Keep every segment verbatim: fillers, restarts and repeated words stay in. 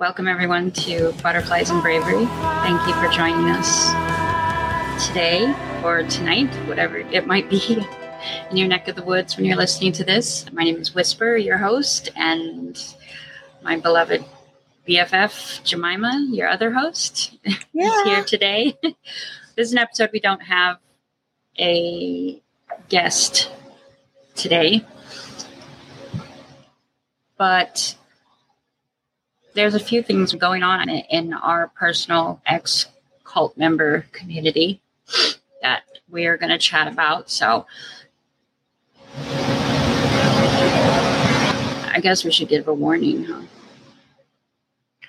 Welcome everyone to Butterflies and Bravery. Thank you for joining us today or tonight, whatever it might be in your neck of the woods when you're listening to this. My name is Whisper, your host, and my beloved B F F, Jemima, your other host, yeah. is here today. This is an episode we don't have a guest today, but there's a few things going on in our personal ex-cult member community that we are going to chat about. So I guess we should give a warning, huh?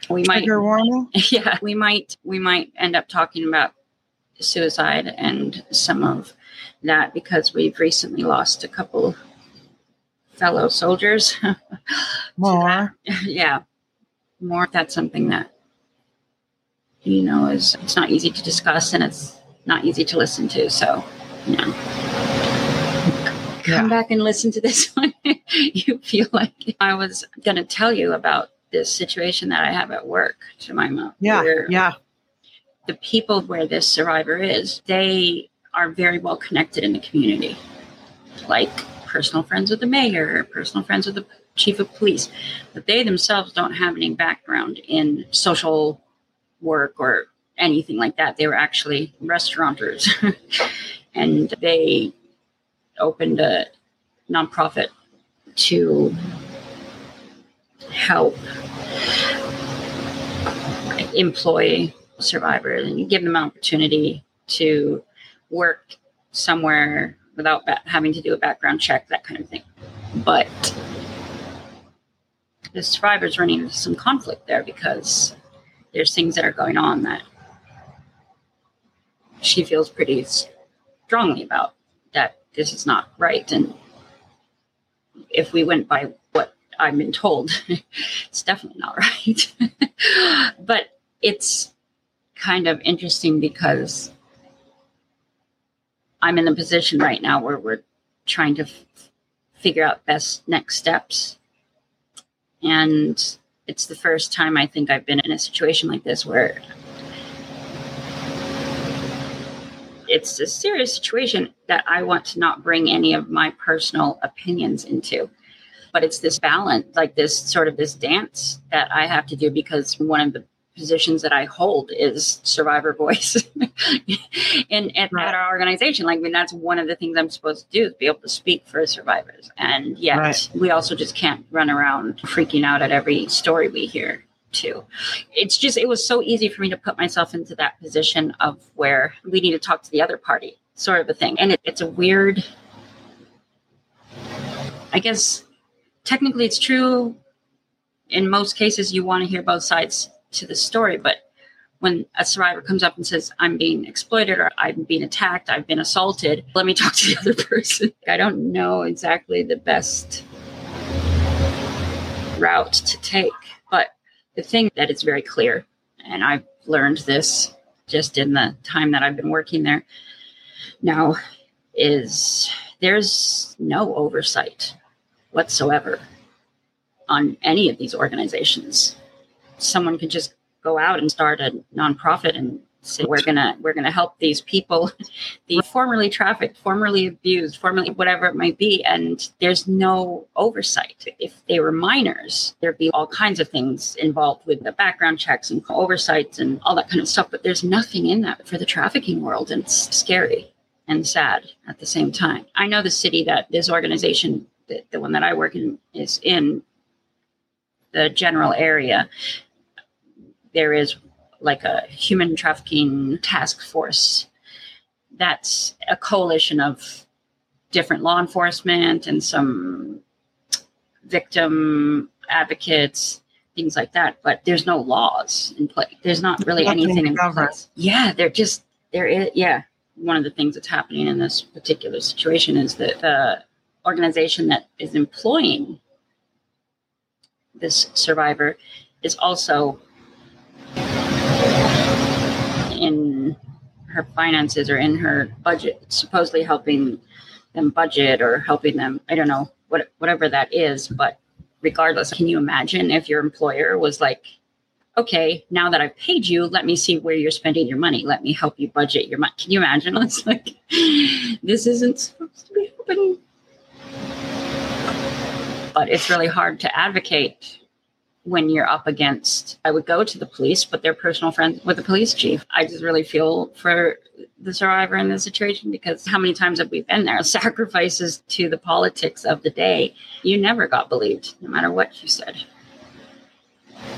We might, trigger warning? Yeah, we might, we might end up talking about suicide and some of that because we've recently lost a couple fellow soldiers. More. Yeah. More if that's something that, you know, is it's not easy to discuss and it's not easy to listen to. So, you know, yeah. Come back and listen to this one. You feel like I was going to tell you about this situation that I have at work, Jemima. Yeah, yeah. The people where this survivor is, they are very well connected in the community. Like personal friends with the mayor, personal friends with the chief of police, but they themselves don't have any background in social work or anything like that. They were actually restaurateurs and they opened a nonprofit to help employ survivors and give them an opportunity to work somewhere without ba- having to do a background check, that kind of thing. But the survivors running into some conflict there because there's things that are going on that she feels pretty strongly about, that this is not right. And if we went by what I've been told, it's definitely not right. But it's kind of interesting because I'm in a position right now where we're trying to f- figure out best next steps. And it's the first time I think I've been in a situation like this where it's a serious situation that I want to not bring any of my personal opinions into. But it's this balance, like this sort of this dance that I have to do because one of the positions that I hold is survivor voice in at, right. at our organization. Like, I mean, that's one of the things I'm supposed to do is be able to speak for survivors. And yet right. we also just can't run around freaking out at every story we hear too. It's just, it was so easy for me to put myself into that position of where we need to talk to the other party sort of a thing. And it, it's a weird, I guess, technically it's true. In most cases, you want to hear both sides to the story, but when a survivor comes up and says, I'm being exploited or I'm being attacked, I've been assaulted, let me talk to the other person. I don't know exactly the best route to take, but the thing that is very clear, and I've learned this just in the time that I've been working there now, is there's no oversight whatsoever on any of these organizations. Someone could just go out and start a nonprofit and say, we're going to, we're going to help these people, the formerly trafficked, formerly abused, formerly whatever it might be. And there's no oversight. If they were minors, there'd be all kinds of things involved with the background checks and oversights and all that kind of stuff. But there's nothing in that for the trafficking world. And it's scary and sad at the same time. I know the city that this organization, the, the one that I work in, is in the general area. There is like a human trafficking task force. That's a coalition of different law enforcement and some victim advocates, things like that. But there's no laws in place. There's not really Nothing anything in covered. place. Yeah, they're just, there is, yeah. One of the things that's happening in this particular situation is that the organization that is employing this survivor is also in her finances or in her budget, supposedly helping them budget or helping them, I don't know, what, whatever that is. But regardless, can you imagine if your employer was like, okay, now that I've paid you, let me see where you're spending your money. Let me help you budget your money. Can you imagine? It's like, this isn't supposed to be happening. But it's really hard to advocate when you're up against, I would go to the police, but they're personal friends with the police chief. I just really feel for the survivor in this situation, because how many times have we been there? Sacrifices to the politics of the day. You never got believed, no matter what you said.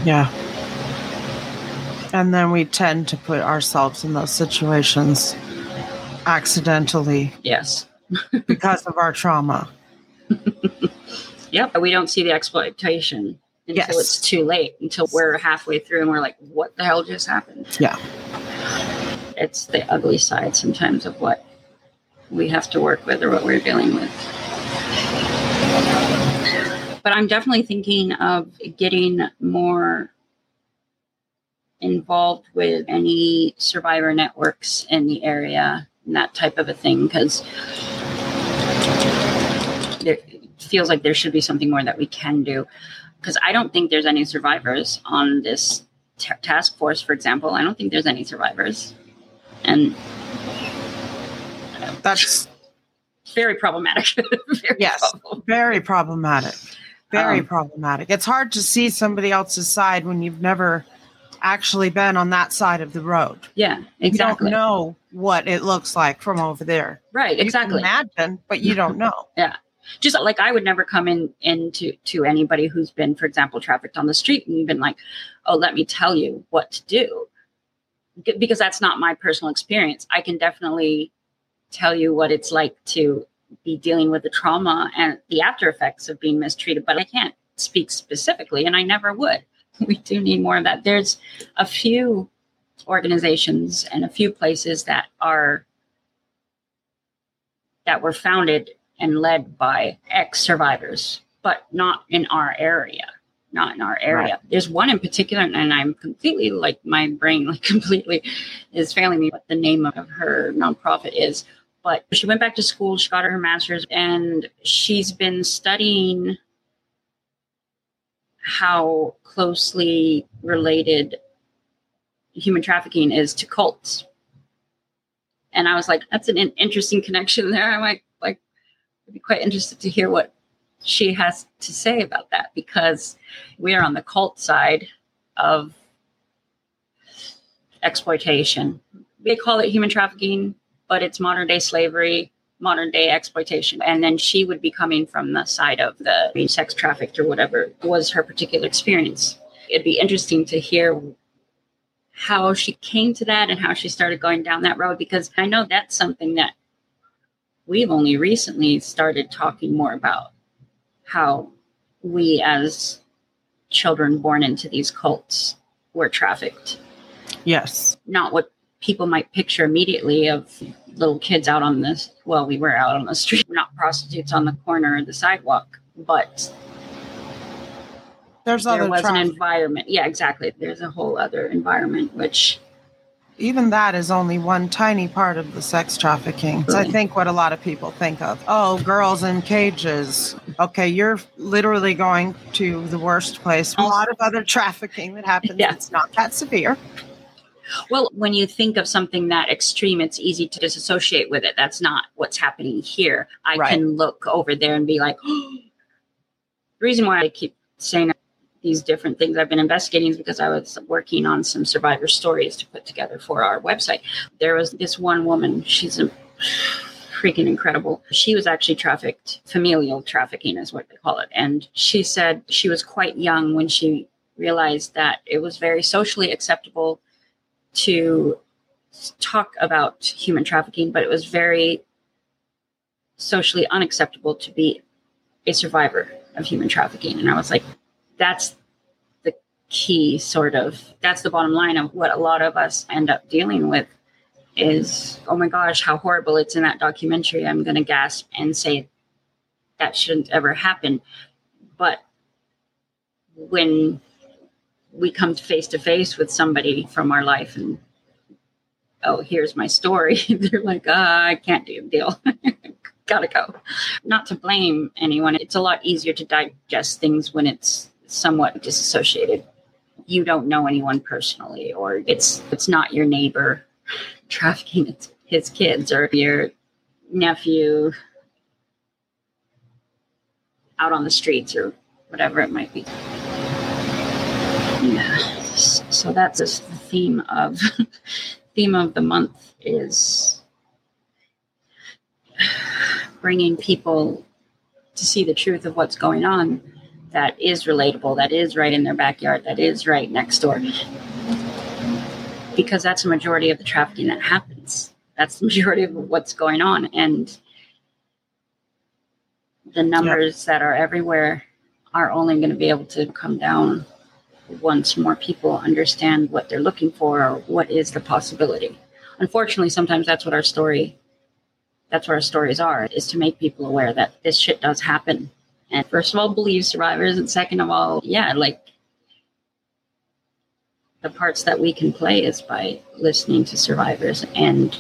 Yeah. And then we tend to put ourselves in those situations accidentally. Yes. Because of our trauma. Yep. We don't see the exploitation until yes. it's too late, until we're halfway through and we're like, what the hell just happened? Yeah. It's the ugly side sometimes of what we have to work with or what we're dealing with. But I'm definitely thinking of getting more involved with any survivor networks in the area and that type of a thing, because it feels like there should be something more that we can do. Because I don't think there's any survivors on this t- task force, for example. I don't think there's any survivors. And that's very problematic. very yes, problematic. very problematic. Very um, problematic. It's hard to see somebody else's side when you've never actually been on that side of the road. Yeah, exactly. You don't know what it looks like from over there. Right, exactly. You can imagine, but you don't know. Yeah. Just like I would never come in into to anybody who's been, for example, trafficked on the street and been like, oh, let me tell you what to do. Because that's not my personal experience. I can definitely tell you what it's like to be dealing with the trauma and the after effects of being mistreated, but I can't speak specifically, and I never would. We do need more of that. There's a few organizations and a few places that are that were founded and led by ex-survivors, but not in our area. Not in our area. Right. There's one in particular, and I'm completely, like, my brain like completely is failing me what the name of her nonprofit is. But she went back to school, she got her master's, and she's been studying how closely related human trafficking is to cults. And I was like, that's an interesting connection there. I'm like, I'd be quite interested to hear what she has to say about that, because we are on the cult side of exploitation. They call it human trafficking, but it's modern day slavery, modern day exploitation. And then she would be coming from the side of the being sex trafficked or whatever was her particular experience. It'd be interesting to hear how she came to that and how she started going down that road, because I know that's something that we've only recently started talking more about, how we as children born into these cults were trafficked. Yes. Not what people might picture immediately of little kids out on the, well, we were out on the street, we're not prostitutes on the corner or the sidewalk, but There's there was traffic. an environment. Yeah, exactly. There's a whole other environment, which... Even that is only one tiny part of the sex trafficking. So I think what a lot of people think of, oh, girls in cages. Okay, you're literally going to the worst place. A lot of other trafficking that happens. Yeah. It's not that severe. Well, when you think of something that extreme, it's easy to disassociate with it. That's not what's happening here. I right. can look over there and be like, oh. The reason why I keep saying these different things I've been investigating is because I was working on some survivor stories to put together for our website. There was this one woman, she's a freaking incredible. She was actually trafficked, familial trafficking is what they call it. And she said she was quite young when she realized that it was very socially acceptable to talk about human trafficking, but it was very socially unacceptable to be a survivor of human trafficking. And I was like, that's the key, sort of. That's the bottom line of what a lot of us end up dealing with is, oh my gosh, how horrible. It's in that documentary. I'm going to gasp and say that shouldn't ever happen. But when we come face to face with somebody from our life and, oh, here's my story, they're like, ah, oh, I can't do the deal. Gotta go. Not to blame anyone. It's a lot easier to digest things when it's somewhat disassociated you don't know anyone personally, or it's it's not your neighbor trafficking his kids or your nephew out on the streets or whatever it might be. Yeah. So that's the theme of theme of the month, is bringing people to see the truth of what's going on that is relatable, that is right in their backyard, that is right next door. Because that's the majority of the trafficking that happens. That's the majority of what's going on. And the numbers yep. that are everywhere are only going to be able to come down once more people understand what they're looking for or what is the possibility. Unfortunately, sometimes that's what our story, that's what our stories are, is to make people aware that this shit does happen. And first of all, believe survivors. And second of all, yeah, like the parts that we can play is by listening to survivors and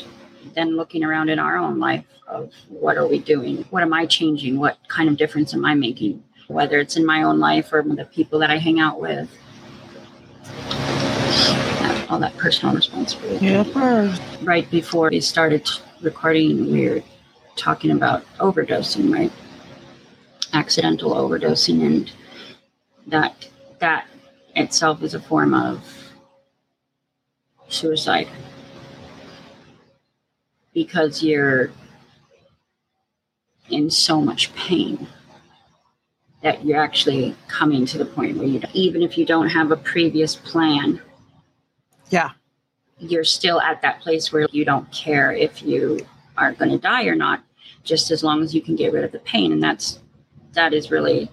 then looking around in our own life of what are we doing? What am I changing? What kind of difference am I making? Whether it's in my own life or with the people that I hang out with. All that personal responsibility. Yeah. Right before we started recording, we were talking about overdosing, right? Accidental overdosing, and that that itself is a form of suicide, because you're in so much pain that you're actually coming to the point where you, even if you don't have a previous plan, yeah, you're still at that place where you don't care if you are going to die or not, just as long as you can get rid of the pain. And that's that is really,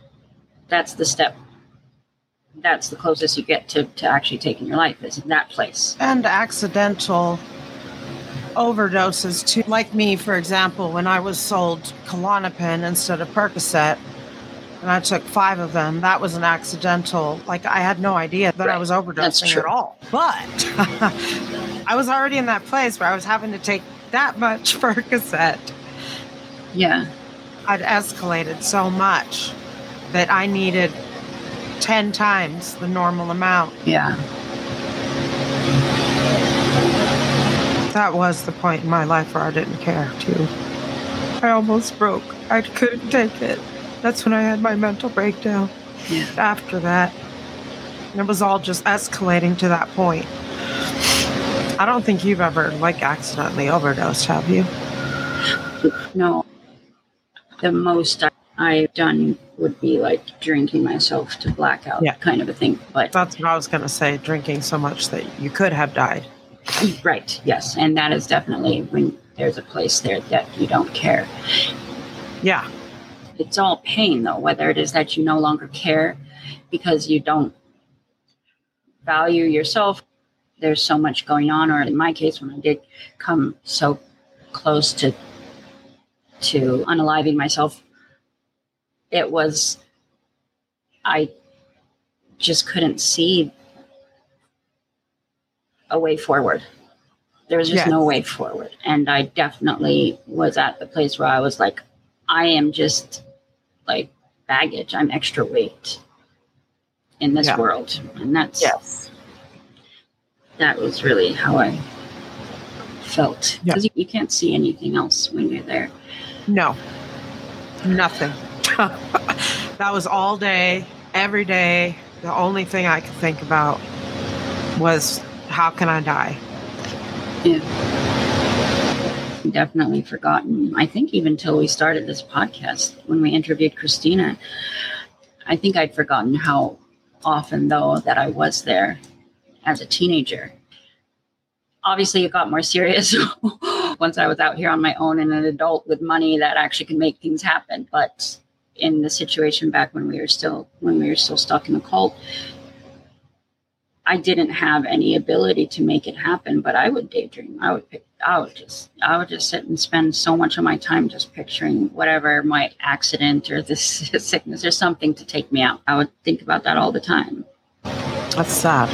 that's the step, that's the closest you get to, to actually taking your life, is in that place. And accidental overdoses too. Like me, for example, when I was sold Klonopin instead of Percocet, and I took five of them, that was an accidental. Like, I had no idea that right. I was overdosing at all. But I was already in that place where I was having to take that much Percocet. Yeah. I'd escalated so much that I needed ten times the normal amount. Yeah. That was the point in my life where I didn't care, too. I almost broke. I couldn't take it. That's when I had my mental breakdown. Yeah. After that, it was all just escalating to that point. I don't think you've ever, like, accidentally overdosed, have you? No. The most I've done would be, like, drinking myself to blackout, yeah. kind of a thing. But that's what I was going to say, drinking so much that you could have died. Right, yes. And that is definitely when there's a place there that you don't care. Yeah. It's all pain, though, whether it is that you no longer care because you don't value yourself. There's so much going on. Or in my case, when I did come so close to to unaliving myself, it was, I just couldn't see a way forward. There was just yes. no way forward. And I definitely was at the place where I was like, I am just... like baggage, I'm extra weight in this yeah. world, and that's yes. that was really how I felt, because yeah. you, you can't see anything else when you're there. No, nothing. That was all day, every day. The only thing I could think about was how can I die. Yeah. Definitely forgotten. I think even till we started this podcast, when we interviewed Christina, I think I'd forgotten how often, though, that I was there as a teenager. Obviously, it got more serious once I was out here on my own and an adult with money that actually can make things happen. But in the situation back when we were still when we were still stuck in the cult, I didn't have any ability to make it happen, but I would daydream. I would pick I would just I would just sit and spend so much of my time just picturing whatever my accident or this sickness or something to take me out. I would think about that all the time. That's sad.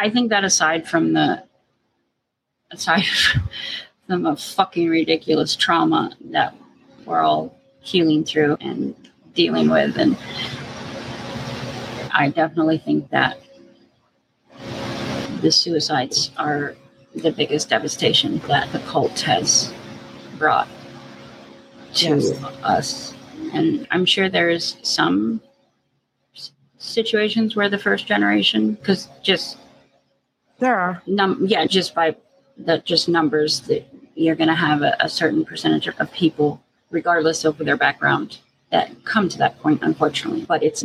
I think that aside from the aside from the fucking ridiculous trauma that we're all healing through and dealing with, and I definitely think that the suicides are the biggest devastation that the cult has brought to yes. us. And I'm sure there's some situations where the first generation, because just there are num- yeah just by the just numbers that you're going to have a, a certain percentage of people, regardless of their background, that come to that point, unfortunately. But it's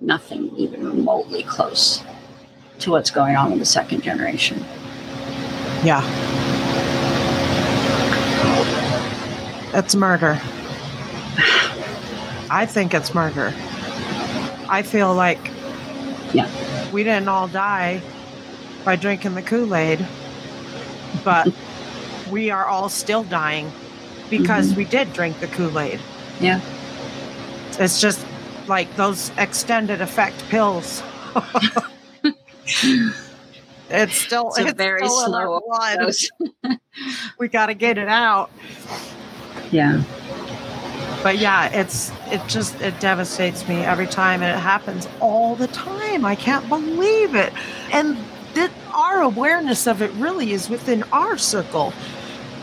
nothing even remotely close to what's going on with the second generation. Yeah, that's murder. I think it's murder. I feel like yeah. we didn't all die by drinking the Kool-Aid, but we are all still dying because mm-hmm. we did drink the Kool-Aid. Yeah. It's just like those extended effect pills. It's still it's, it's a very still slow blood. We got to get it out. Yeah. But yeah, it's it just it devastates me every time, and it happens all the time. I can't believe it. And that our awareness of it really is within our circle,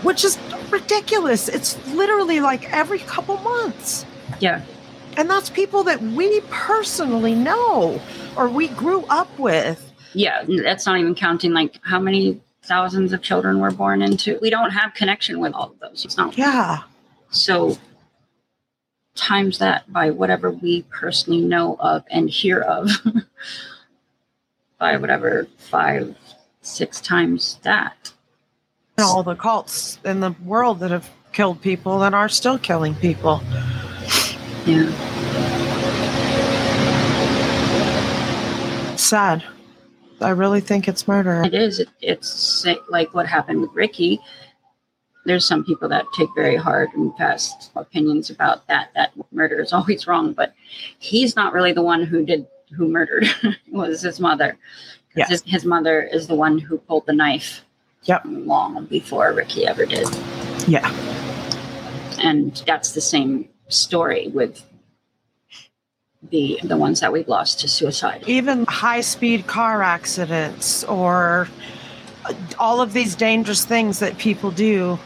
which is ridiculous. It's literally like every couple months. Yeah. And that's people that we personally know or we grew up with. Yeah, that's not even counting like how many thousands of children were born into. We don't have connection with all of those. It's not. Yeah. So times that by whatever we personally know of and hear of by whatever five, six times that. And all the cults in the world that have killed people and are still killing people. Yeah. Sad. I really think it's murder. It is. It, it's like what happened with Ricky. There's some people that take very hard and fast opinions about that, that murder is always wrong, but he's not really the one who did, who murdered. It was his mother. Yes. His, his mother is the one who pulled the knife yep. long before Ricky ever did. Yeah. And that's the same story with the, the ones that we've lost to suicide. Even high speed car accidents or all of these dangerous things that people do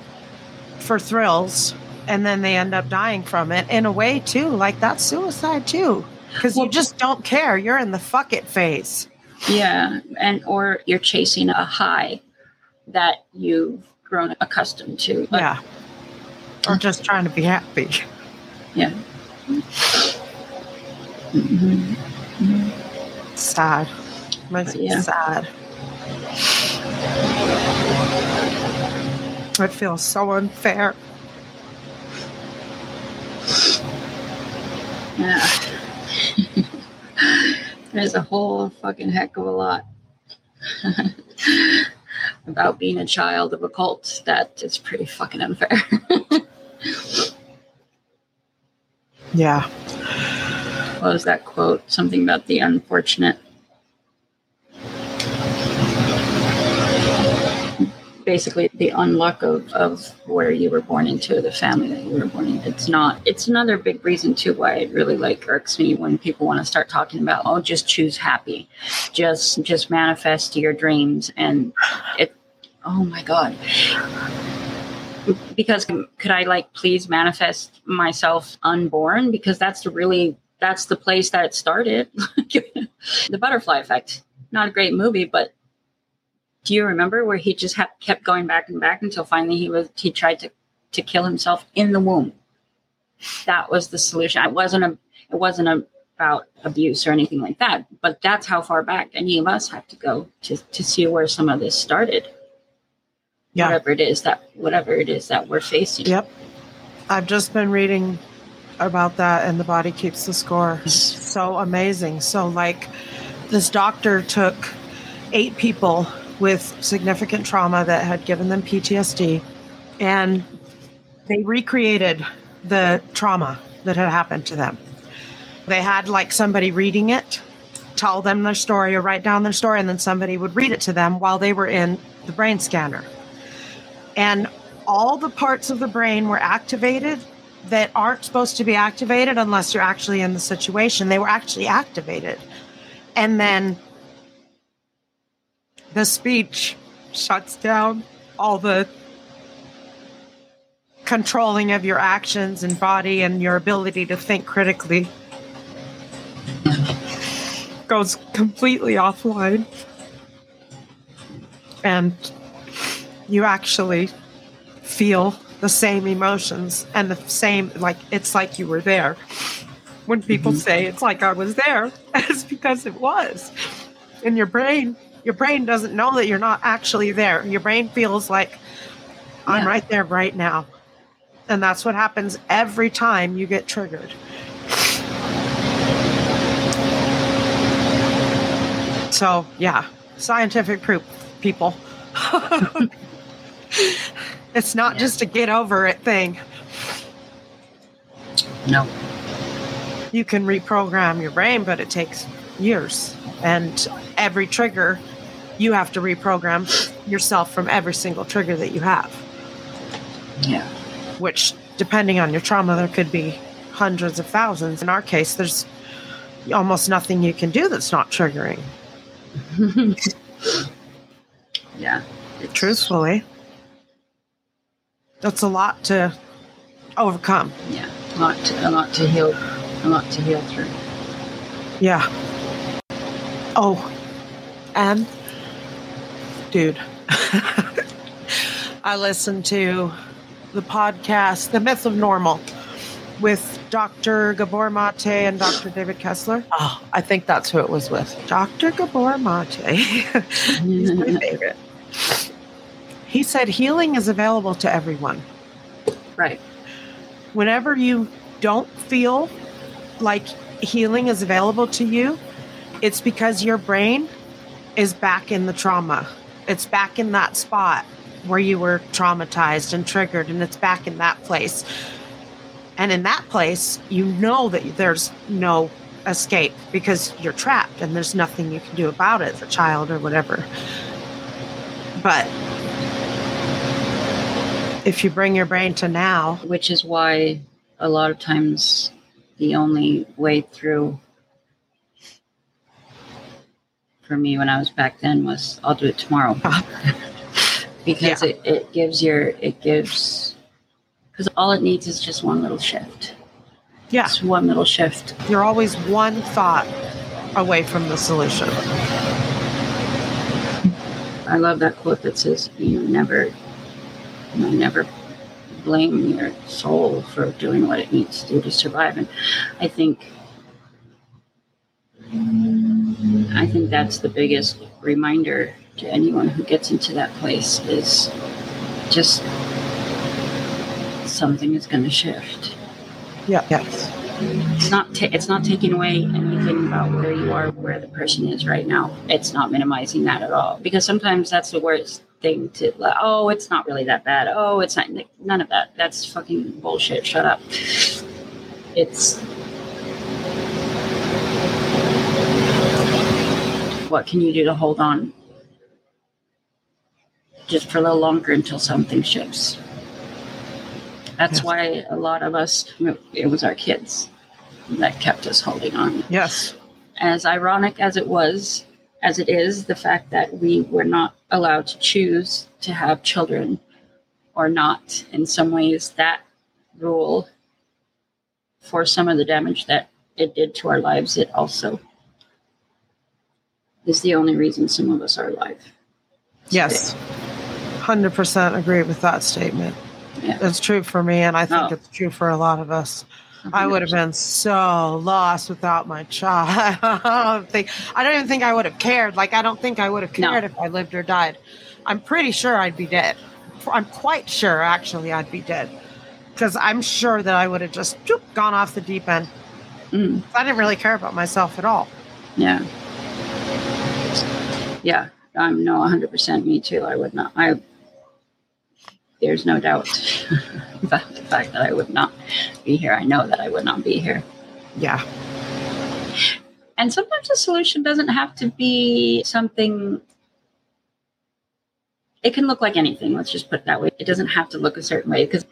for thrills, and then they end up dying from it in a way too. Like that's suicide too. Cause well, you just don't care. You're in the fuck it phase. Yeah. And, or you're chasing a high that you've grown accustomed to. But yeah. Or just trying to be happy. Yeah. Mm-hmm. Mm-hmm. Sad. Must be yeah. sad. It feels so unfair. Yeah. There's a whole fucking heck of a lot about being a child of a cult that is pretty fucking unfair. Yeah. What was that quote? Something about the unfortunate. Basically the unluck of, of where you were born into, the family that you were born into. It's not, it's another big reason too why it really like irks me when people want to start talking about, oh, just choose happy. Just, just manifest your dreams. And it, oh my God. Because could I like, please manifest myself unborn? Because that's the really, that's the place that it started. The Butterfly Effect, not a great movie, but do you remember where he just ha- kept going back and back until finally he was he tried to, to kill himself in the womb? That was the solution. It wasn't a it wasn't a, about abuse or anything like that, but that's how far back any of us have to go to, to see where some of this started. Yeah. Whatever it is that whatever it is that we're facing. Yep. I've just been reading about that and The Body Keeps the Score. It's so amazing. So like this doctor took eight people with significant trauma that had given them P T S D, and they recreated the trauma that had happened to them. They had like somebody reading it, tell them their story or write down their story, and then somebody would read it to them while they were in the brain scanner. And all the parts of the brain were activated that aren't supposed to be activated unless you're actually in the situation. They were actually activated. And then the speech shuts down all the controlling of your actions and body, and your ability to think critically goes completely offline. And you actually feel the same emotions and the same, like, it's like you were there. When people mm-hmm. say it's like I was there, it's because it was. In your brain, your brain doesn't know that you're not actually there. Your brain feels like, I'm yeah. right there right now. And that's what happens every time you get triggered. So, yeah, scientific proof, people. It's not yeah. just a get over it thing. No. You can reprogram your brain, but it takes years. And every trigger, you have to reprogram yourself from every single trigger that you have. Yeah. Which, depending on your trauma, there could be hundreds of thousands. In our case, there's almost nothing you can do that's not triggering. Yeah. It's... Truthfully, that's a lot to overcome. Yeah. A lot to, a lot to heal. A lot to heal through. Yeah. Oh, and dude, I listened to the podcast, The Myth of Normal, with Doctor Gabor Mate and Doctor David Kessler. Oh, I think that's who it was with. Doctor Gabor Mate. He's my favorite. He said healing is available to everyone. Right. Whenever you don't feel like healing is available to you, it's because your brain is back in the trauma. It's back in that spot where you were traumatized and triggered, and it's back in that place. And in that place, you know that there's no escape because you're trapped and there's nothing you can do about it as a child or whatever. But if you bring your brain to now... Which is why a lot of times... the only way through for me when I was back then was I'll do it tomorrow because yeah. it, it gives your, it gives, because all it needs is just one little shift. Yeah. Just one little shift. You're always one thought away from the solution. I love that quote that says, you never, you never blame your soul for doing what it needs to do to survive. And I think I think that's the biggest reminder to anyone who gets into that place, is just something is going to shift. Yeah. Yes. It's not ta- it's not taking away anything about where you are, where the person is right now. It's not minimizing that at all, because sometimes that's the worst thing to, like, oh, it's not really that bad. Oh, it's not, none of that. That's fucking bullshit. Shut up. It's, what can you do to hold on just for a little longer until something shifts? That's yes. why a lot of us, it was our kids that kept us holding on. Yes. As ironic as it was, as it is, the fact that we were not allowed to choose to have children or not, in some ways, that rule, for some of the damage that it did to our lives, it also is the only reason some of us are alive. Yes. one hundred percent agree with that statement. Yeah. That's true for me, and I think oh. it's true for a lot of us. one hundred percent. I would have been so lost without my child. I, don't think, I don't even think I would have cared. Like, I don't think I would have cared no. if I lived or died. I'm pretty sure I'd be dead. I'm quite sure, actually, I'd be dead. Because I'm sure that I would have just whoop, gone off the deep end. Mm. I didn't really care about myself at all. Yeah. Yeah. Um, no, one hundred percent me too. I would not. I. There's no doubt about the fact that I would not be here. I know that I would not be here. Yeah. And sometimes the solution doesn't have to be something. It can look like anything. Let's just put it that way. It doesn't have to look a certain way, because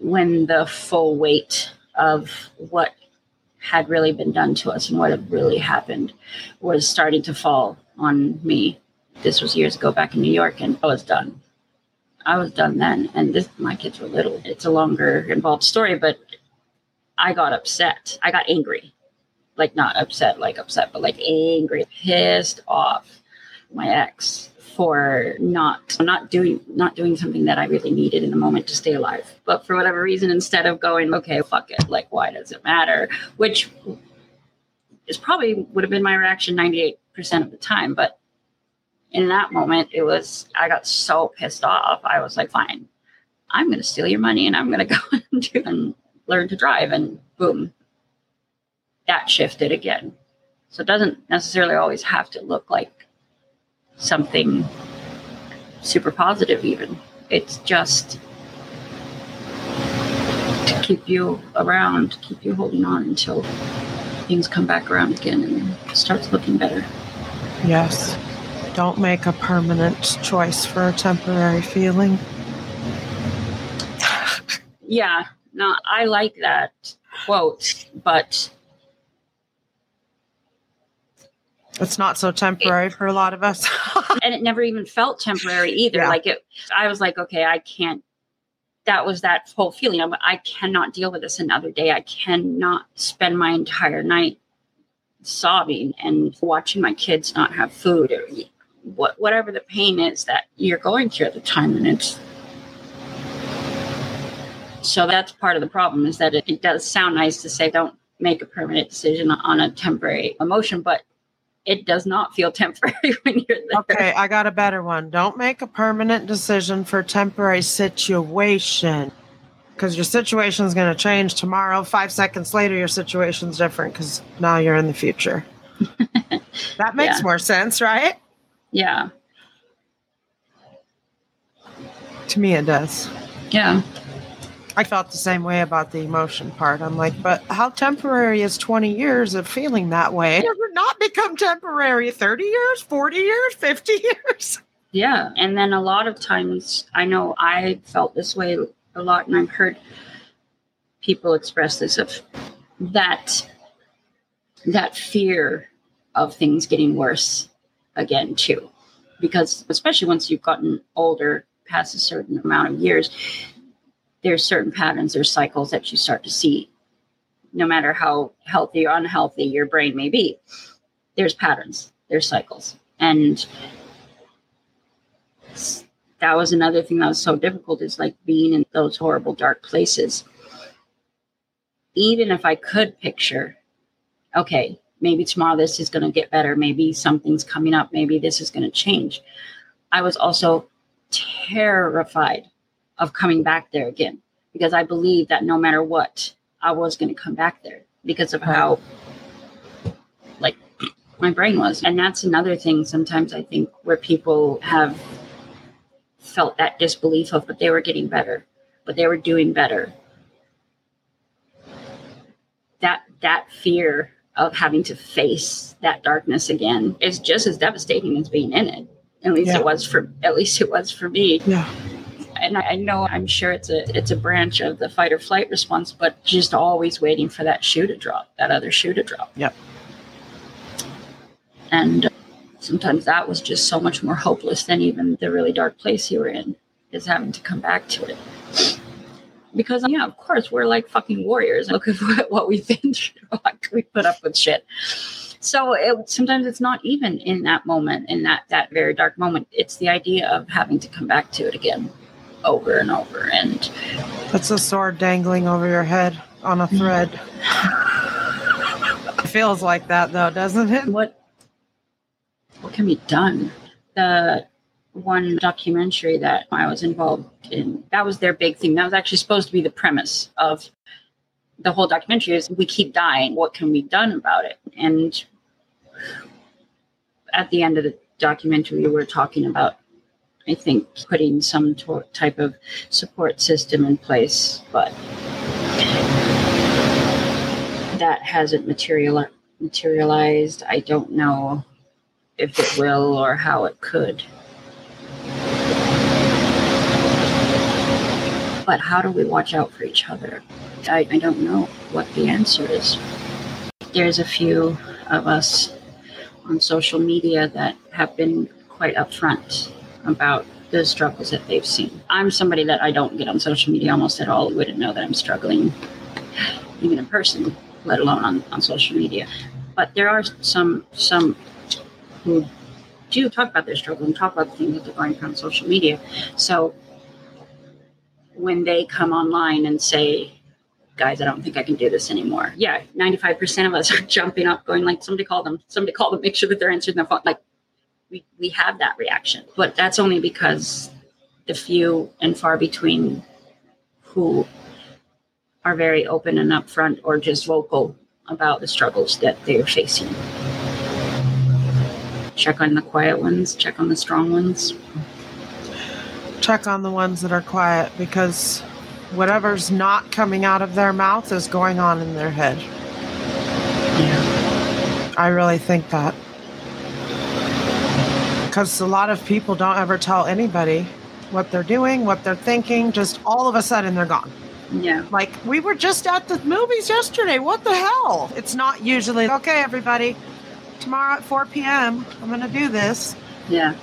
when the full weight of what had really been done to us and what had really happened was starting to fall on me. This was years ago back in New York, and I was done. I was done then, and this, my kids were little. It's a longer, involved story, but I got upset. I got angry. Like, not upset, like upset, but like angry, pissed off my ex for not not doing not doing something that I really needed in the moment to stay alive. But for whatever reason, instead of going, okay, fuck it, like, why does it matter? Which is probably would have been my reaction ninety-eight percent of the time, but in that moment, it was, I got so pissed off. I was like, fine, I'm going to steal your money and I'm going to go and, do, and learn to drive. And boom, that shifted again. So it doesn't necessarily always have to look like something super positive even. It's just to keep you around, to keep you holding on until things come back around again and it starts looking better. Yes. Don't make a permanent choice for a temporary feeling. Yeah, no, I like that quote, but it's not so temporary it, for a lot of us. And it never even felt temporary either. Yeah. Like it, I was like, okay, I can't. That was that whole feeling of I cannot deal with this another day. I cannot spend my entire night sobbing and watching my kids not have food or what, whatever the pain is that you're going through at the time. And it's, so that's part of the problem is that it, it does sound nice to say, don't make a permanent decision on a temporary emotion, but it does not feel temporary when you're there. Okay, I got a better one. Don't make a permanent decision for a temporary situation, because your situation is going to change tomorrow. Five seconds later, your situation's different because now you're in the future. That makes yeah. more sense, right? Yeah. To me, it does. Yeah. I felt the same way about the emotion part. I'm like, but how temporary is twenty years of feeling that way? It would not become temporary. thirty years, forty years, fifty years. Yeah. And then a lot of times, I know I felt this way a lot, and I've heard people express this of that that fear of things getting worse again too, because especially once you've gotten older past a certain amount of years, there's certain patterns or cycles that you start to see. No matter how healthy or unhealthy your brain may be, there's patterns, there's cycles. And that was another thing that was so difficult, is like being in those horrible dark places. Even if I could picture, okay, maybe tomorrow this is going to get better. Maybe something's coming up. Maybe this is going to change. I was also terrified of coming back there again, because I believed that no matter what, I was going to come back there because of how like my brain was. And that's another thing sometimes I think where people have felt that disbelief of, but they were getting better, but they were doing better. That that fear of having to face that darkness again is just as devastating as being in it. At least yeah. it was for at least it was for me. Yeah. And I, I know I'm sure it's a it's a branch of the fight or flight response, but just always waiting for that shoe to drop, that other shoe to drop. Yep. And uh, sometimes that was just so much more hopeless than even the really dark place you were in, is having to come back to it. Because, yeah, of course, we're like fucking warriors. Look at what we've been through. We put up with shit. So it, sometimes it's not even in that moment, in that, that very dark moment. It's the idea of having to come back to it again over and over. And that's a sword dangling over your head on a thread. It feels like that, though, doesn't it? What? What can be done? The one documentary that I was involved in, that was their big thing. That was actually supposed to be the premise of the whole documentary, is we keep dying. What can be done about it? And at the end of the documentary, we were talking about, I think, putting some to- type of support system in place, but that hasn't material- materialized. I don't know if it will or how it could. But how do we watch out for each other? I, I don't know what the answer is. there's a few of us on social media that have been quite upfront about the struggles that they've seen. I'm somebody that I don't get on social media almost at all. I wouldn't know that I'm struggling even in person, let alone on, on social media. But there are some some who do talk about their struggle and talk about the things that they're going through on social media. So when they come online and say, guys, I don't think I can do this anymore. Yeah, ninety-five percent of us are jumping up going like, somebody call them, somebody call them, make sure that they're answering their phone. Like, we, we have that reaction. But that's only because the few and far between who are very open and upfront or just vocal about the struggles that they're facing. Check on the quiet ones, check on the strong ones. Check on the ones that are quiet, because whatever's not coming out of their mouth is going on in their head. Yeah. I really think that. Because a lot of people don't ever tell anybody what they're doing, what they're thinking. Just all of a sudden they're gone. Yeah. Like, we were just at the movies yesterday. What the hell? It's not usually, okay, everybody, tomorrow at four p.m., I'm going to do this. Yeah, for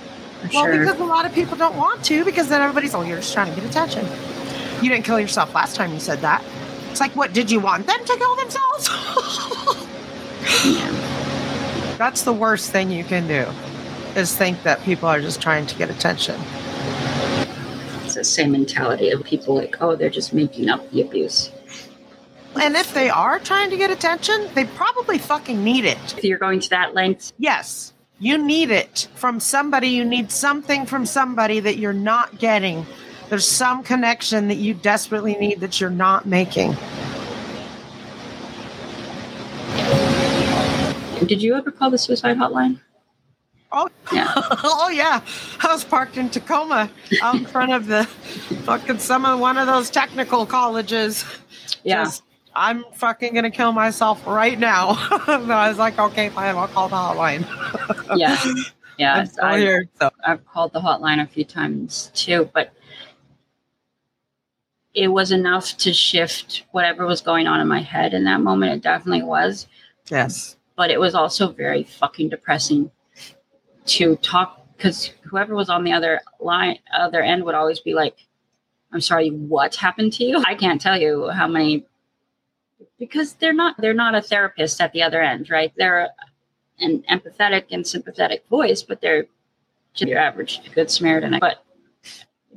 well, sure. Because a lot of people don't want to, because then everybody's, oh, you're just trying to get attention. You didn't kill yourself last time you said that. It's like, what, did you want them to kill themselves? Yeah. That's the worst thing you can do, is think that people are just trying to get attention. It's the same mentality of people like, oh, they're just making up the abuse. And if they are trying to get attention, they probably fucking need it. So you're going to that length? Yes. You need it from somebody. You need something from somebody that you're not getting. There's some connection that you desperately need that you're not making. Did you ever call the suicide hotline? Oh, yeah. Oh, yeah. I was parked in Tacoma out in front of the fucking some of one of those technical colleges. Yeah. Just, I'm fucking going to kill myself right now. So I was like, okay, fine, I'll call the hotline. Yeah. Yeah. I've, here, so. I've called the hotline a few times too, but it was enough to shift whatever was going on in my head in that moment. It definitely was. Yes. But it was also very fucking depressing to talk, because whoever was on the other line, other end would always be like, I'm sorry, what happened to you? I can't tell you how many, because they're not, they're not a therapist at the other end, right? They're an empathetic and sympathetic voice, but they're just your average good Samaritan. But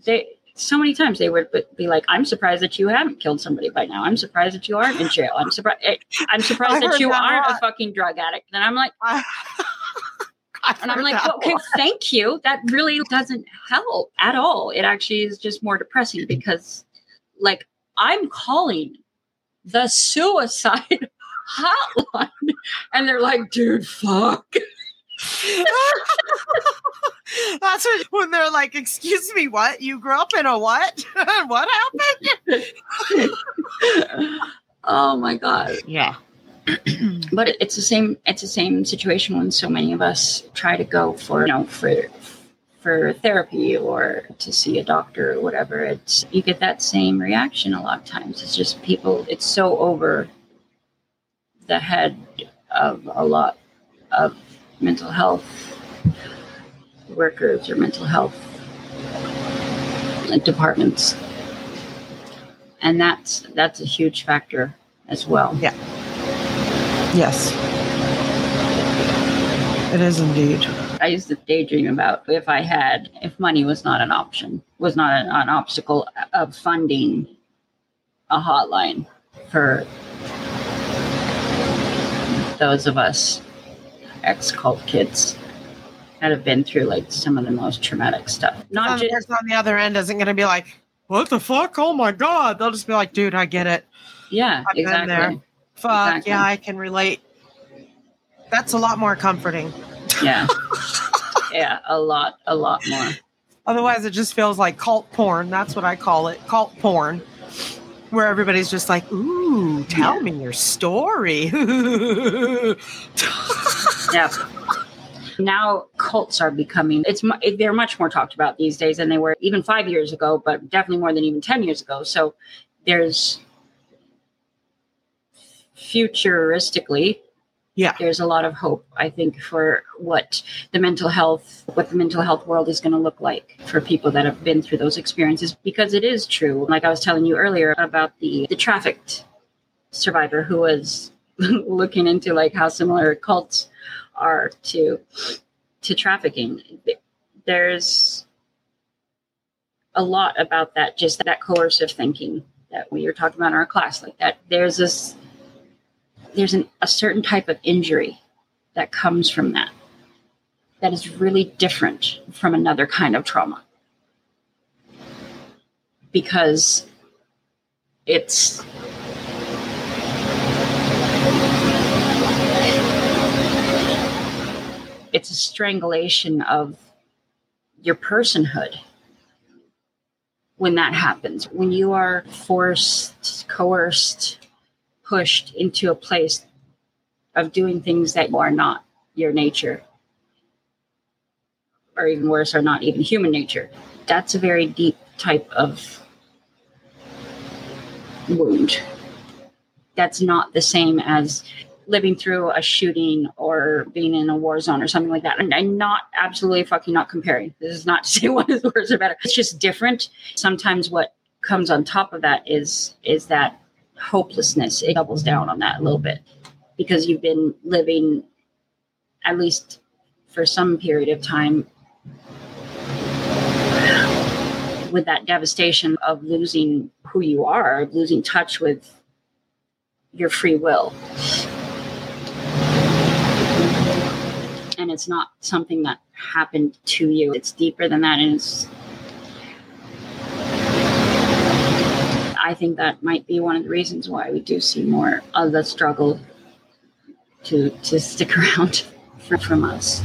they, so many times they would be like, I'm surprised that you haven't killed somebody by now. I'm surprised that you aren't in jail. I'm surprised. I'm surprised that you that aren't lot. a fucking drug addict. And I'm like, I, and I'm like, okay, lot. thank you. That really doesn't help at all. It actually is just more depressing, because like, I'm calling the suicide hotline and they're like, dude, fuck. That's what, when they're like, excuse me, what? You grew up in a what? What happened? Oh my God. Yeah. But it, it's the same, it's the same situation when so many of us try to go for, you know, for for therapy or to see a doctor or whatever. It's, you get that same reaction a lot of times. It's just people, it's so over the head of a lot of mental health workers or mental health departments, and that's that's a huge factor as well. Yeah. Yes, it is indeed. I used to daydream about if I had, if money was not an option, was not an, an obstacle of funding a hotline for those of us ex-cult kids that have been through like some of the most traumatic stuff. Not just on the other end isn't going to be like, what the fuck? Oh my God. They'll just be like, dude, I get it. Yeah, I've exactly. Been there. Fuck. Exactly. Yeah, I can relate. That's a lot more comforting. Yeah. Yeah. A lot, a lot more. Otherwise it just feels like cult porn. That's what I call it. Cult porn. Where everybody's just like, ooh, tell yeah. me your story. Yeah. Now cults are becoming, it's they're much more talked about these days than they were even five years ago, but definitely more than even ten years ago. So there's futuristically yeah, there's a lot of hope, I think, for what the mental health, what the mental health world is going to look like for people that have been through those experiences, because it is true. Like I was telling you earlier about the, the trafficked survivor who was looking into like how similar cults are to, to trafficking. There's a lot about that, just that coercive thinking that we were talking about in our class, like that. There's this, there's an, a certain type of injury that comes from that, that is really different from another kind of trauma, because it's, it's a strangulation of your personhood when that happens. When you are forced, coerced, pushed into a place of doing things that are not your nature, or even worse, are not even human nature, that's a very deep type of wound. That's not the same as living through a shooting or being in a war zone or something like that. And I'm not absolutely fucking not comparing. This is not to say one is worse or better. It's just different. Sometimes what comes on top of that is, is that hopelessness. It doubles down on that a little bit, because you've been living, at least for some period of time, with that devastation of losing who you are, of losing touch with your free will. And it's not something that happened to you. It's deeper than that. And it's, I think that might be one of the reasons why we do see more of the struggle to to stick around for, from us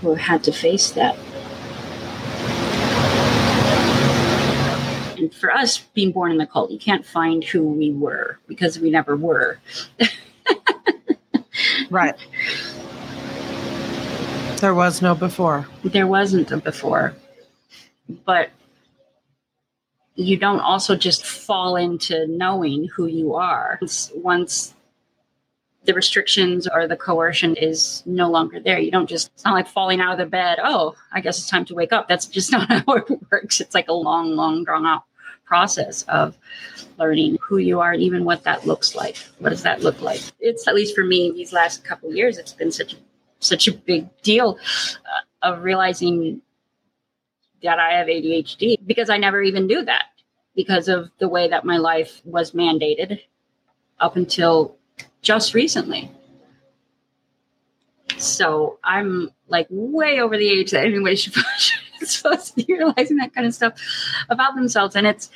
who had to face that. And for us, being born in the cult, you can't find who we were, because we never were. Right. There was no before. There wasn't a before. But you don't also just fall into knowing who you are. Once, once the restrictions or the coercion is no longer there, you don't just, it's not like falling out of the bed, oh, I guess it's time to wake up. That's just not how it works. It's like a long, long, drawn out process of learning who you are and even what that looks like. What does that look like? It's, at least for me, these last couple of years, it's been such a such a big deal uh, of realizing that I have A D H D, because I never even knew that, because of the way that my life was mandated up until just recently. So I'm like way over the age that anybody should is supposed to be realizing that kind of stuff about themselves. And it's,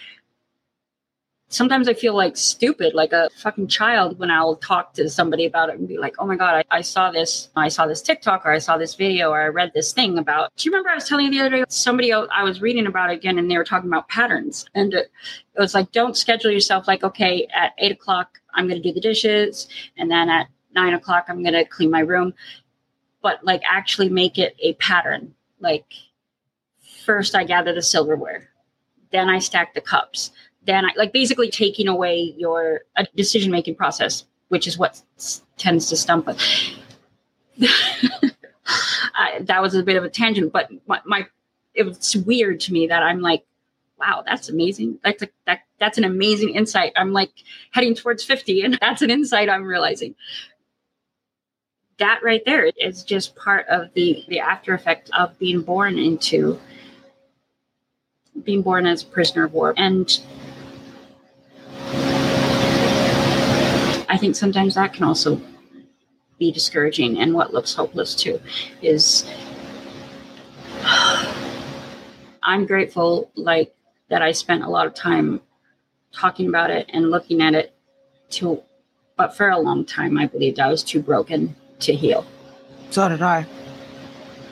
sometimes I feel like stupid, like a fucking child, when I'll talk to somebody about it and be like, oh my God, I, I saw this, I saw this TikTok, or I saw this video, or I read this thing about, do you remember I was telling you the other day, somebody else, I was reading about it again, and they were talking about patterns. And it, it was like, don't schedule yourself like, okay, at eight o'clock, I'm going to do the dishes. And then at nine o'clock, I'm going to clean my room. But like, actually make it a pattern. Like, first I gather the silverware, then I stack the cups. Then, I, like, basically taking away your uh, decision-making process, which is what s- tends to stump us. I, that was a bit of a tangent, but my, my it was weird to me that I'm like, wow, that's amazing. That's a, that that's an amazing insight. I'm like heading towards fifty, and that's an insight I'm realizing. That right there is just part of the the after effect of being born into being born as a prisoner of war. And I think sometimes that can also be discouraging, and what looks hopeless too is, I'm grateful like that I spent a lot of time talking about it and looking at it too, but for a long time I believed I was too broken to heal. So did I.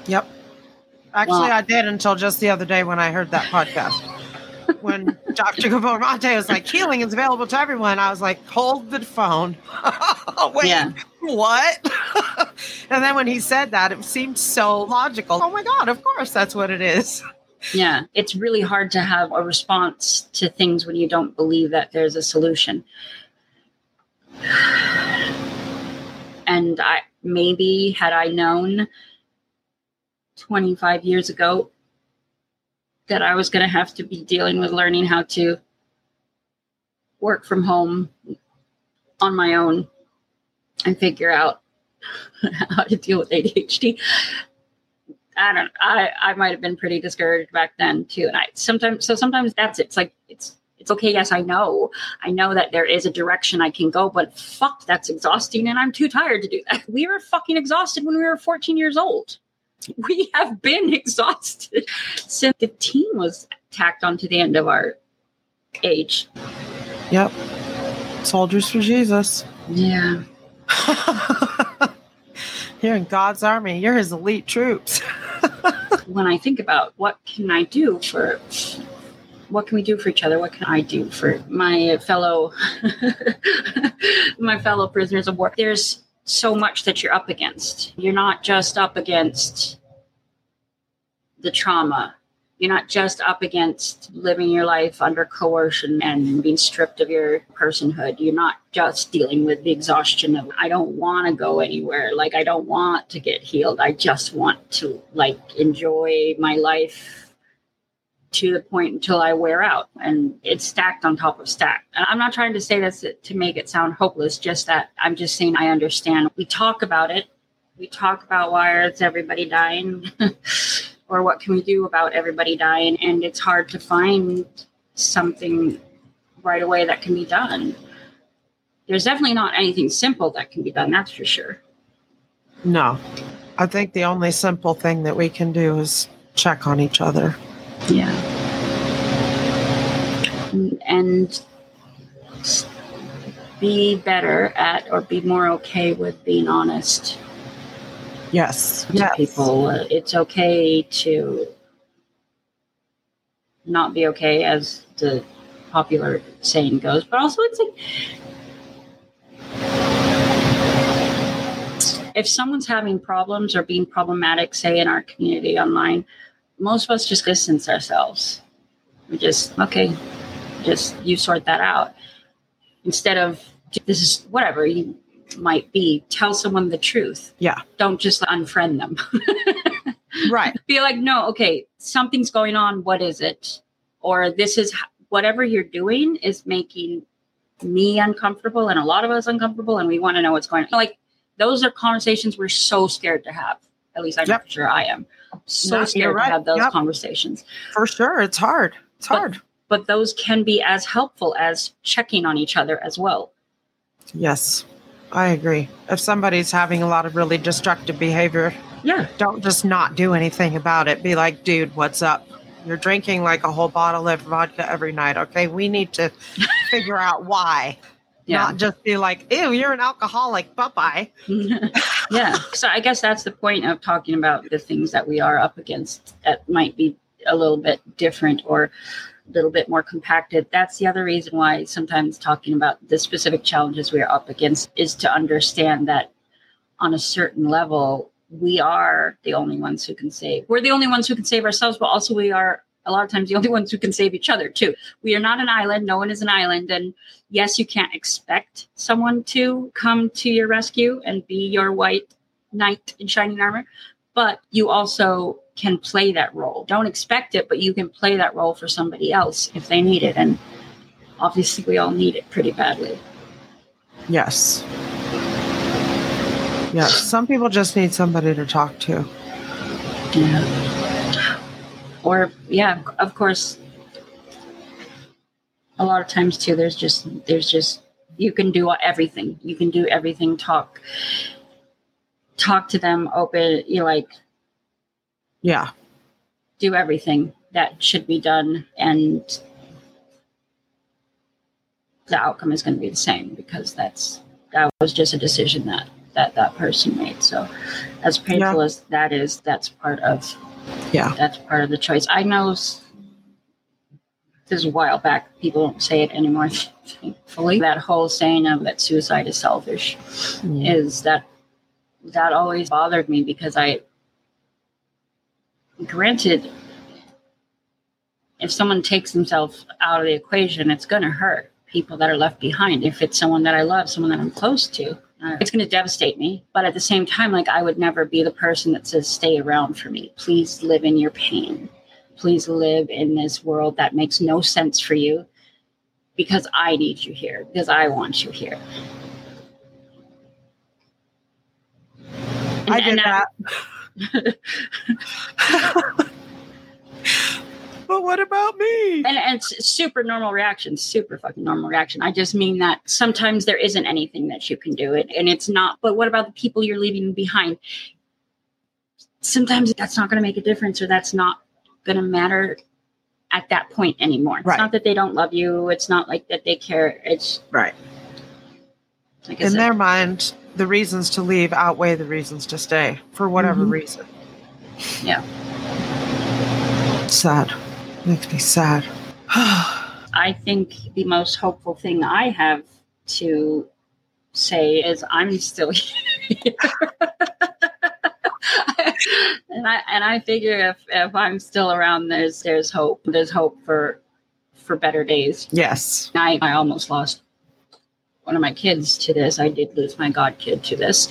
Yep. Actually, well, I did until just the other day when I heard that podcast. When Doctor Gabor Mate was like, healing is available to everyone. I was like, hold the phone. Wait, yeah. What? And then when he said that, it seemed so logical. Oh my God, of course, that's what it is. Yeah, it's really hard to have a response to things when you don't believe that there's a solution. And I maybe had I known twenty-five years ago that I was going to have to be dealing with learning how to work from home on my own and figure out how to deal with A D H D. I don't I, I might have been pretty discouraged back then too. And I sometimes so sometimes that's it. It's like it's it's okay, yes, I know. I know that there is a direction I can go, but fuck, that's exhausting and I'm too tired to do that. We were fucking exhausted when we were fourteen years old. We have been exhausted since the teen was tacked onto the end of our age. Yep. Soldiers for Jesus. Yeah. You're in God's army. You're his elite troops. When I think about what can I do for, what can we do for each other? What can I do for my fellow, my fellow prisoners of war? There's so much that you're up against. You're not just up against the trauma. You're not just up against living your life under coercion and being stripped of your personhood. You're not just dealing with the exhaustion of, I don't want to go anywhere. Like, I don't want to get healed. I just want to, like, enjoy my life to the point until I wear out. And it's stacked on top of stacked. And I'm not trying to say that's to make it sound hopeless, just that I'm just saying I understand. We talk about it. We talk about why is everybody dying. Or what can we do about everybody dying? And it's hard to find something right away that can be done. There's definitely not anything simple that can be done, that's for sure. No. I think the only simple thing that we can do is check on each other. Yeah. And be better at or be more okay with being honest. Yes. To yes. people, uh, it's okay to not be okay, as the popular saying goes. But also, it's like if someone's having problems or being problematic, say in our community online, most of us just distance ourselves. We just okay, just you sort that out instead of this is whatever you. Might be tell someone the truth. Yeah. Don't just unfriend them. Right. Be like, no, okay, something's going on. What is it? Or this is whatever you're doing is making me uncomfortable and a lot of us uncomfortable. And we want to know what's going on. Like those are conversations we're so scared to have. At least I'm yep. sure I am. I'm so no, scared right. to have those yep. conversations. For sure. It's hard. It's but, hard. But those can be as helpful as checking on each other as well. Yes. I agree. If somebody's having a lot of really destructive behavior, yeah, don't just not do anything about it. Be like, dude, what's up? You're drinking like a whole bottle of vodka every night. Okay, we need to figure out why. Yeah. Not just be like, ew, you're an alcoholic. Bye-bye. Yeah. So I guess that's the point of talking about the things that we are up against that might be a little bit different or little bit more compacted. That's the other reason why sometimes talking about the specific challenges we are up against is to understand that on a certain level, we are the only ones who can save. We're the only ones who can save ourselves, but also we are a lot of times the only ones who can save each other too. We are not an island. No one is an island. And yes, you can't expect someone to come to your rescue and be your white knight in shining armor, but you also can play that role. Don't expect it, but you can play that role for somebody else if they need it. And obviously we all need it pretty badly. Yes. Yeah. Some people just need somebody to talk to. Yeah. Or yeah, of course, a lot of times too, there's just, there's just, you can do everything. You can do everything. Talk, talk to them, open, you know, like, yeah. Do everything that should be done and the outcome is going to be the same because that's that was just a decision that that, that person made. So as painful yeah. as that is, that's part of yeah. that's part of the choice. I know this is a while back, people don't say it anymore, thankfully. That whole saying of that suicide is selfish mm. is that that always bothered me because I granted, if someone takes themselves out of the equation, it's going to hurt people that are left behind. If it's someone that I love, someone that I'm close to, It's going to devastate me. But at the same time, like, I would never be the person that says, stay around for me. Please live in your pain. Please live in this world that makes no sense for you, because I need you here, because I want you here. And, I did and, that. But what about me? And, and it's super normal reaction, super fucking normal reaction. I just mean that sometimes there isn't anything that you can do, and, and it's not, but what about the people you're leaving behind? Sometimes that's not going to make a difference, or that's not going to matter at that point anymore. It's right. Not that they don't love you. It's not like that they care. It's right. Like In said, their mind, the reasons to leave outweigh the reasons to stay for whatever mm-hmm. reason. Yeah. Sad. Makes me sad. I think the most hopeful thing I have to say is I'm still here. and I and I figure if, if I'm still around, there's there's hope. There's hope for for better days. Yes. I, I almost lost one of my kids to this. I did lose my godkid to this,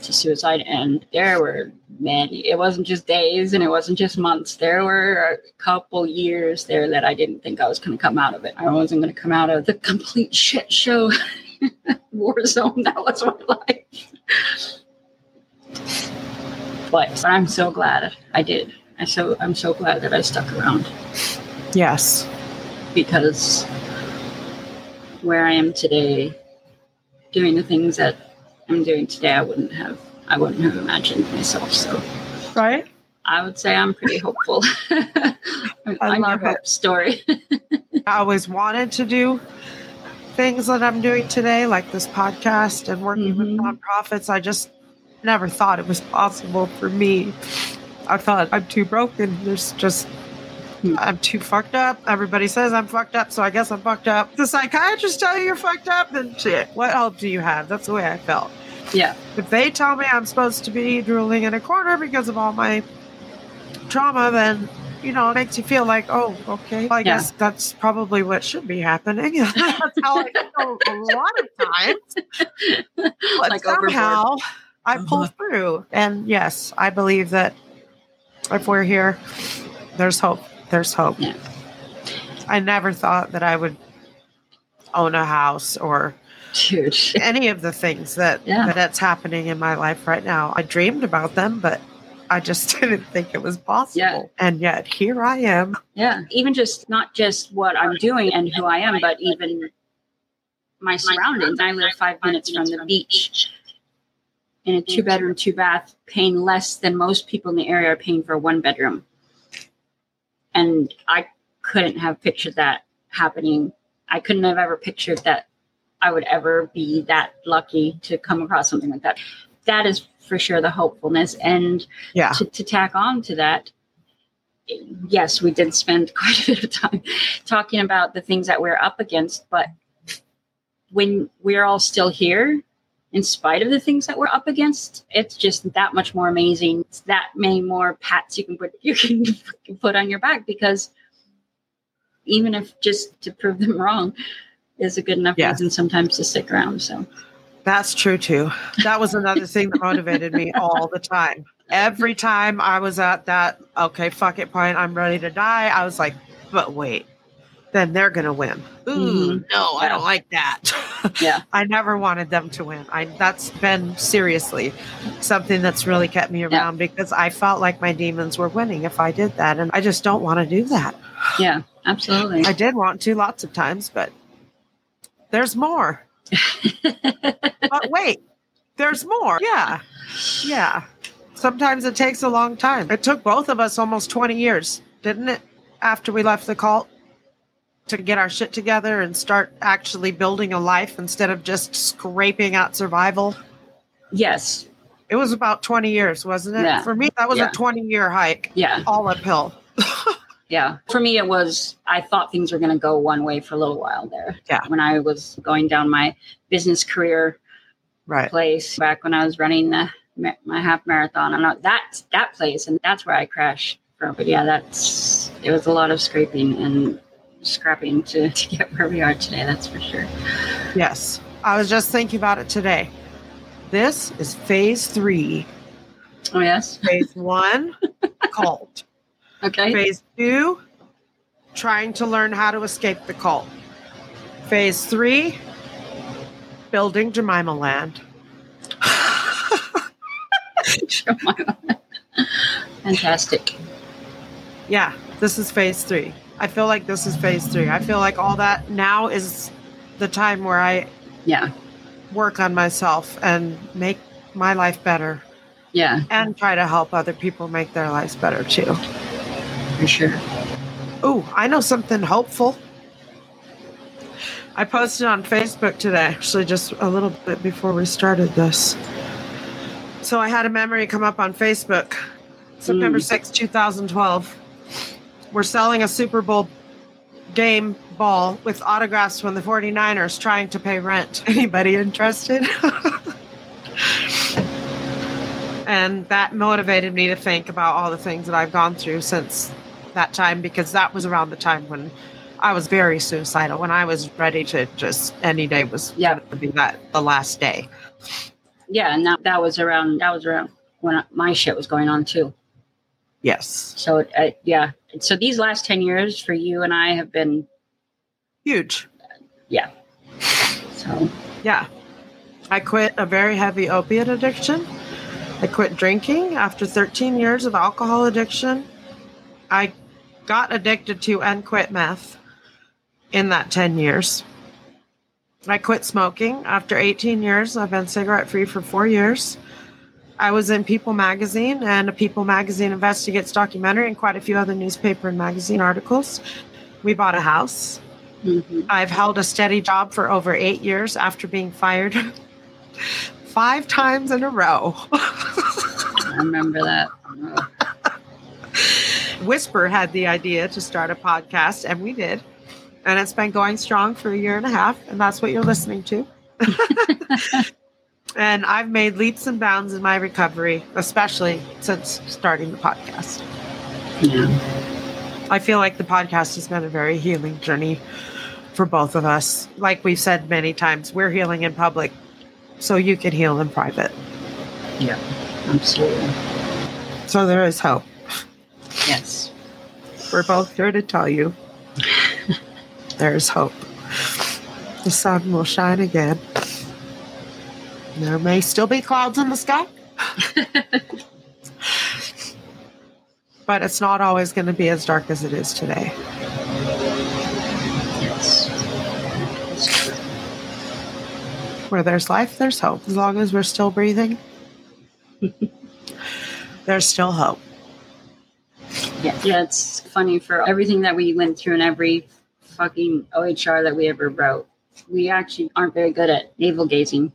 to suicide. And there were many, it wasn't just days and it wasn't just months. There were a couple years there that I didn't think I was going to come out of it. I wasn't going to come out of the complete shit show war zone that was my life. But I'm so glad I did. I so I'm so glad that I stuck around. Yes. Because where I am today, doing the things that I'm doing today, I wouldn't have I wouldn't have imagined myself. So right? I would say I'm pretty hopeful. I, I love your hope story. I always wanted to do things that I'm doing today, like this podcast and working mm-hmm. with nonprofits. I just never thought it was possible for me. I thought I'm too broken. There's just I'm too fucked up. Everybody says I'm fucked up, so I guess I'm fucked up. The psychiatrists tell you you're fucked up, then shit, what help do you have? That's the way I felt. Yeah. If they tell me I'm supposed to be drooling in a corner because of all my trauma, then, you know, it makes you feel like, oh, okay. Well, I yeah. guess that's probably what should be happening. That's how I feel a lot of times. But like somehow overboard. I pull uh-huh. through. And yes, I believe that if we're here, there's hope. There's hope. Yeah. I never thought that I would own a house or Huge. any of the things that yeah. that's happening in my life right now. I dreamed about them, but I just didn't think it was possible. Yeah. And yet here I am. Yeah. Even just not just what I'm doing and who I am, but even my surroundings. I live five minutes from the beach in a two bedroom, two bath, paying less than most people in the area are paying for a one bedroom. And I couldn't have pictured that happening. I couldn't have ever pictured that I would ever be that lucky to come across something like that. That is for sure the hopefulness. And yeah. to, to tack on to that, yes, we did spend quite a bit of time talking about the things that we're up against. But when we're all still here, in spite of the things that we're up against, it's just that much more amazing. It's that many more pats you can put you can put on your back, because even if just to prove them wrong is a good enough yes. reason sometimes to stick around. So that's true too. That was another thing that motivated me all the time. Every time I was at that okay, fuck it point, I'm ready to die, I was like, but wait. Then they're going to win. Ooh, mm-hmm. no, I don't like that. Yeah. I never wanted them to win. I That's been seriously something that's really kept me around yeah. because I felt like my demons were winning if I did that. And I just don't want to do that. Yeah, absolutely. I did want to lots of times, but there's more. But wait, there's more. Yeah. Yeah. Sometimes it takes a long time. It took both of us almost twenty years, didn't it? After we left the cult, to get our shit together and start actually building a life instead of just scraping out survival. Yes. It was about twenty years, wasn't it? Yeah. For me, that was yeah. a twenty year hike. Yeah. All uphill. yeah. For me, it was, I thought things were going to go one way for a little while there. Yeah. When I was going down my business career right. place, back when I was running the my half marathon, I'm not that, that place. And that's where I crashed from. But yeah, that's, it was a lot of scraping and scrapping to, to get where we are today, that's for sure. Yes. I was just thinking about it today. This is phase three. Oh, yes. Phase one, cult. Okay. Phase two, trying to learn how to escape the cult. Phase three, building Jemima Land. Jemima. Fantastic. Yeah, this is phase three. I feel like this is phase three. I feel like all that now is the time where I yeah work on myself and make my life better. Yeah. And try to help other people make their lives better too. For sure. Ooh, I know something hopeful. I posted on Facebook today, actually just a little bit before we started this. So I had a memory come up on Facebook. September sixth, twenty twelve. We're selling a Super Bowl game ball with autographs from the forty-niners trying to pay rent. Anybody interested? And that motivated me to think about all the things that I've gone through since that time, because that was around the time when I was very suicidal, when I was ready to just, any day was yeah. going to be that the last day. Yeah, and that, that was around, that was around when my shit was going on too. Yes. So, uh, yeah. So these last ten years for you and I have been huge. Uh, yeah. So. Yeah. I quit a very heavy opiate addiction. I quit drinking after thirteen years of alcohol addiction. I got addicted to and quit meth in that ten years. I quit smoking after eighteen years. I've been cigarette free for four years. I was in People Magazine and a People Magazine Investigates documentary and quite a few other newspaper and magazine articles. We bought a house. Mm-hmm. I've held a steady job for over eight years after being fired five times in a row. I remember that. Whisper had the idea to start a podcast, and we did. And it's been going strong for a year and a half, and that's what you're listening to. And I've made leaps and bounds in my recovery, especially since starting the podcast. Yeah. I feel like the podcast has been a very healing journey for both of us. Like we've said many times, we're healing in public, so you can heal in private. Yeah, absolutely. So there is hope. Yes. We're both here to tell you there is hope. The sun will shine again. There may still be clouds in the sky, but it's not always going to be as dark as it is today. Yes. That's true. Where there's life, there's hope. As long as we're still breathing, there's still hope. Yeah, yeah, it's funny for everything that we went through and every fucking O H R that we ever wrote, we actually aren't very good at navel gazing.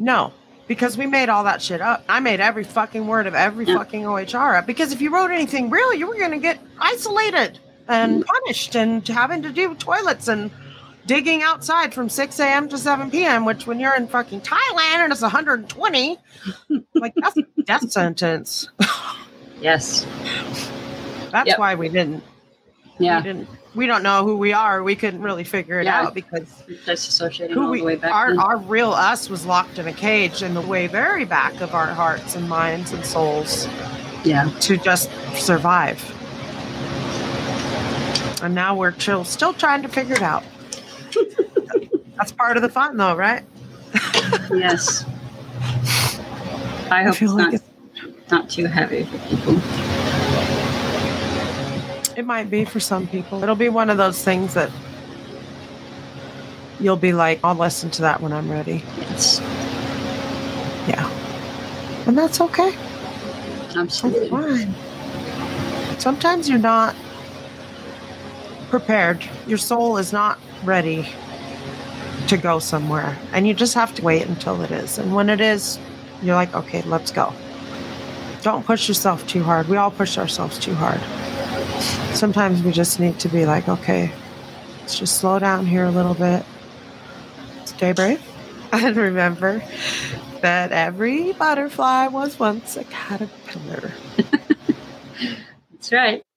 No, because we made all that shit up. I made every fucking word of every yeah. fucking O H R up. Because if you wrote anything real, you were going to get isolated and punished and having to do toilets and digging outside from six a.m. to seven p.m., which when you're in fucking Thailand and it's one hundred twenty, like, that's a death sentence. Yes. That's yep. why we didn't. Yeah. We didn't. We don't know who we are. We couldn't really figure it yeah. out because disassociating all we, the way back. Our, our real us was locked in a cage in the way very back of our hearts and minds and souls. Yeah. To just survive. And now we're chill, still trying to figure it out. That's part of the fun though, right? Yes. I hope I it's, like not, it's not too heavy for people. It might be for some people. It'll be one of those things that you'll be like, I'll listen to that when I'm ready. Yes. Yeah. And that's okay. Absolutely. That's fine. Sometimes you're not prepared. Your soul is not ready to go somewhere. And you just have to wait until it is. And when it is, you're like, okay, let's go. Don't push yourself too hard. We all push ourselves too hard. Sometimes we just need to be like, okay, let's just slow down here a little bit. Stay brave. And remember that every butterfly was once a caterpillar. That's right.